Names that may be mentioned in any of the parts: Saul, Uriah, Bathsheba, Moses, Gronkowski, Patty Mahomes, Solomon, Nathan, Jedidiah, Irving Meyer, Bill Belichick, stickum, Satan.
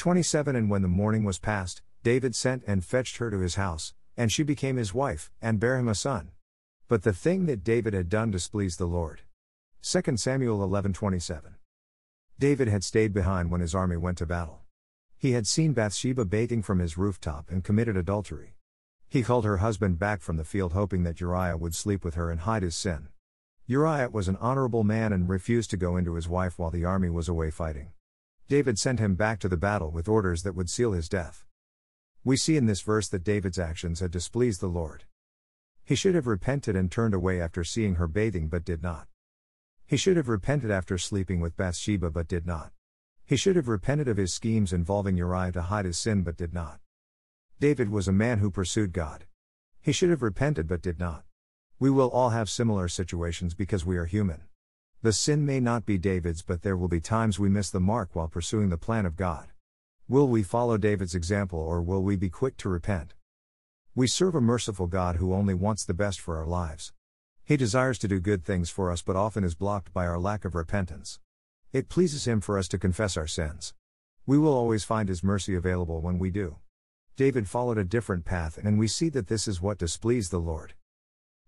27 And when the morning was past, David sent and fetched her to his house, and she became his wife, and bare him a son. But the thing that David had done displeased the Lord. 2 Samuel 11:27. David had stayed behind when his army went to battle. He had seen Bathsheba bathing from his rooftop and committed adultery. He called her husband back from the field hoping that Uriah would sleep with her and hide his sin. Uriah was an honorable man and refused to go into his wife while the army was away fighting. David sent him back to the battle with orders that would seal his death. We see in this verse that David's actions had displeased the Lord. He should have repented and turned away after seeing her bathing but did not. He should have repented after sleeping with Bathsheba but did not. He should have repented of his schemes involving Uriah to hide his sin but did not. David was a man who pursued God. He should have repented but did not. We will all have similar situations because we are human. The sin may not be David's, but there will be times we miss the mark while pursuing the plan of God. Will we follow David's example, or will we be quick to repent? We serve a merciful God who only wants the best for our lives. He desires to do good things for us but often is blocked by our lack of repentance. It pleases Him for us to confess our sins. We will always find His mercy available when we do. David followed a different path, and we see that this is what displeased the Lord.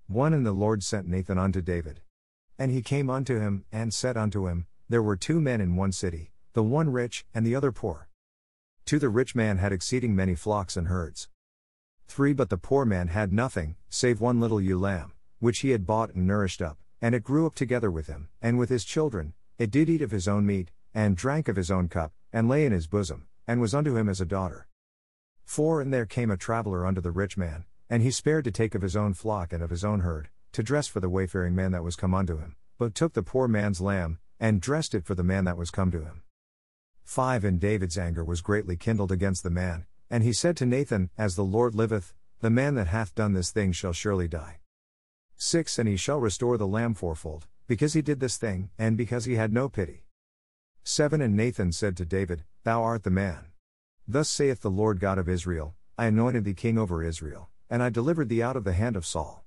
1 And the Lord sent Nathan unto David. And he came unto him, and said unto him, There were two men in one city, the one rich, and the other poor. 2 The rich man had exceeding many flocks and herds. 3 But the poor man had nothing, save one little ewe lamb, which he had bought and nourished up, and it grew up together with him, and with his children. It did eat of his own meat, and drank of his own cup, and lay in his bosom, and was unto him as a daughter. 4 And there came a traveller unto the rich man, and he spared to take of his own flock and of his own herd, to dress for the wayfaring man that was come unto him, but took the poor man's lamb, and dressed it for the man that was come to him. 5 And David's anger was greatly kindled against the man, and he said to Nathan, As the Lord liveth, the man that hath done this thing shall surely die. 6 And he shall restore the lamb fourfold, because he did this thing, and because he had no pity. 7 And Nathan said to David, Thou art the man. Thus saith the Lord God of Israel, I anointed thee king over Israel, and I delivered thee out of the hand of Saul.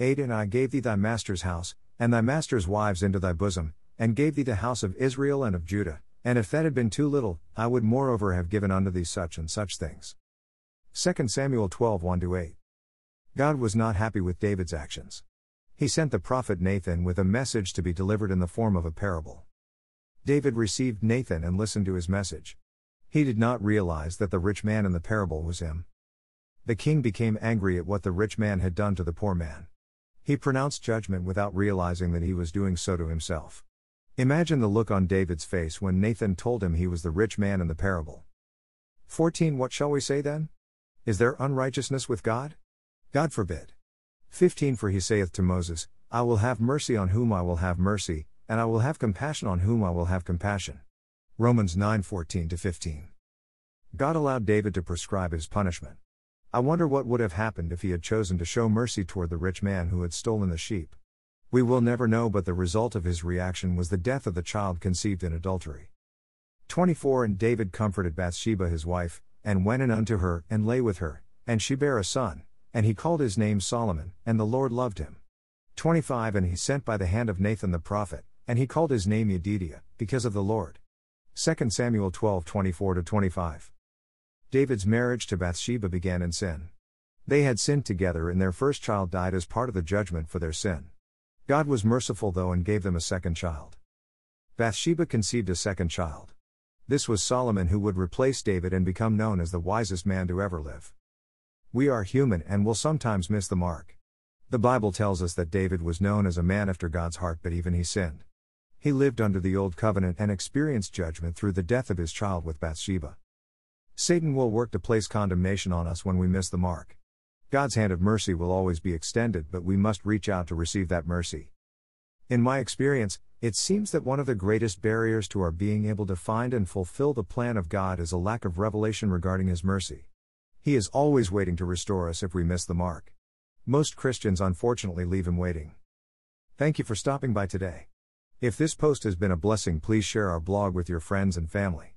8 And I gave thee thy master's house, and thy master's wives into thy bosom, and gave thee the house of Israel and of Judah. And if that had been too little, I would moreover have given unto thee such and such things. 2 Samuel 12:1-8. God was not happy with David's actions. He sent the prophet Nathan with a message to be delivered in the form of a parable. David received Nathan and listened to his message. He did not realize that the rich man in the parable was him. The king became angry at what the rich man had done to the poor man. He pronounced judgment without realizing that he was doing so to himself. Imagine the look on David's face when Nathan told him he was the rich man in the parable. 14 What shall we say then? Is there unrighteousness with God? God forbid. 15 For he saith to Moses, I will have mercy on whom I will have mercy, and I will have compassion on whom I will have compassion. Romans 9:14-15. God allowed David to prescribe his punishment. I wonder what would have happened if he had chosen to show mercy toward the rich man who had stolen the sheep. We will never know, but the result of his reaction was the death of the child conceived in adultery. 24 And David comforted Bathsheba his wife, and went in unto her, and lay with her, and she bare a son, and he called his name Solomon, and the Lord loved him. 25 And he sent by the hand of Nathan the prophet, and he called his name Jedidiah, because of the Lord. 2 Samuel 12:24-25. David's marriage to Bathsheba began in sin. They had sinned together, and their first child died as part of the judgment for their sin. God was merciful though and gave them a second child. Bathsheba conceived a second child. This was Solomon, who would replace David and become known as the wisest man to ever live. We are human and will sometimes miss the mark. The Bible tells us that David was known as a man after God's heart, but even he sinned. He lived under the old covenant and experienced judgment through the death of his child with Bathsheba. Satan will work to place condemnation on us when we miss the mark. God's hand of mercy will always be extended, but we must reach out to receive that mercy. In my experience, it seems that one of the greatest barriers to our being able to find and fulfill the plan of God is a lack of revelation regarding His mercy. He is always waiting to restore us if we miss the mark. Most Christians unfortunately leave Him waiting. Thank you for stopping by today. If this post has been a blessing, please share our blog with your friends and family.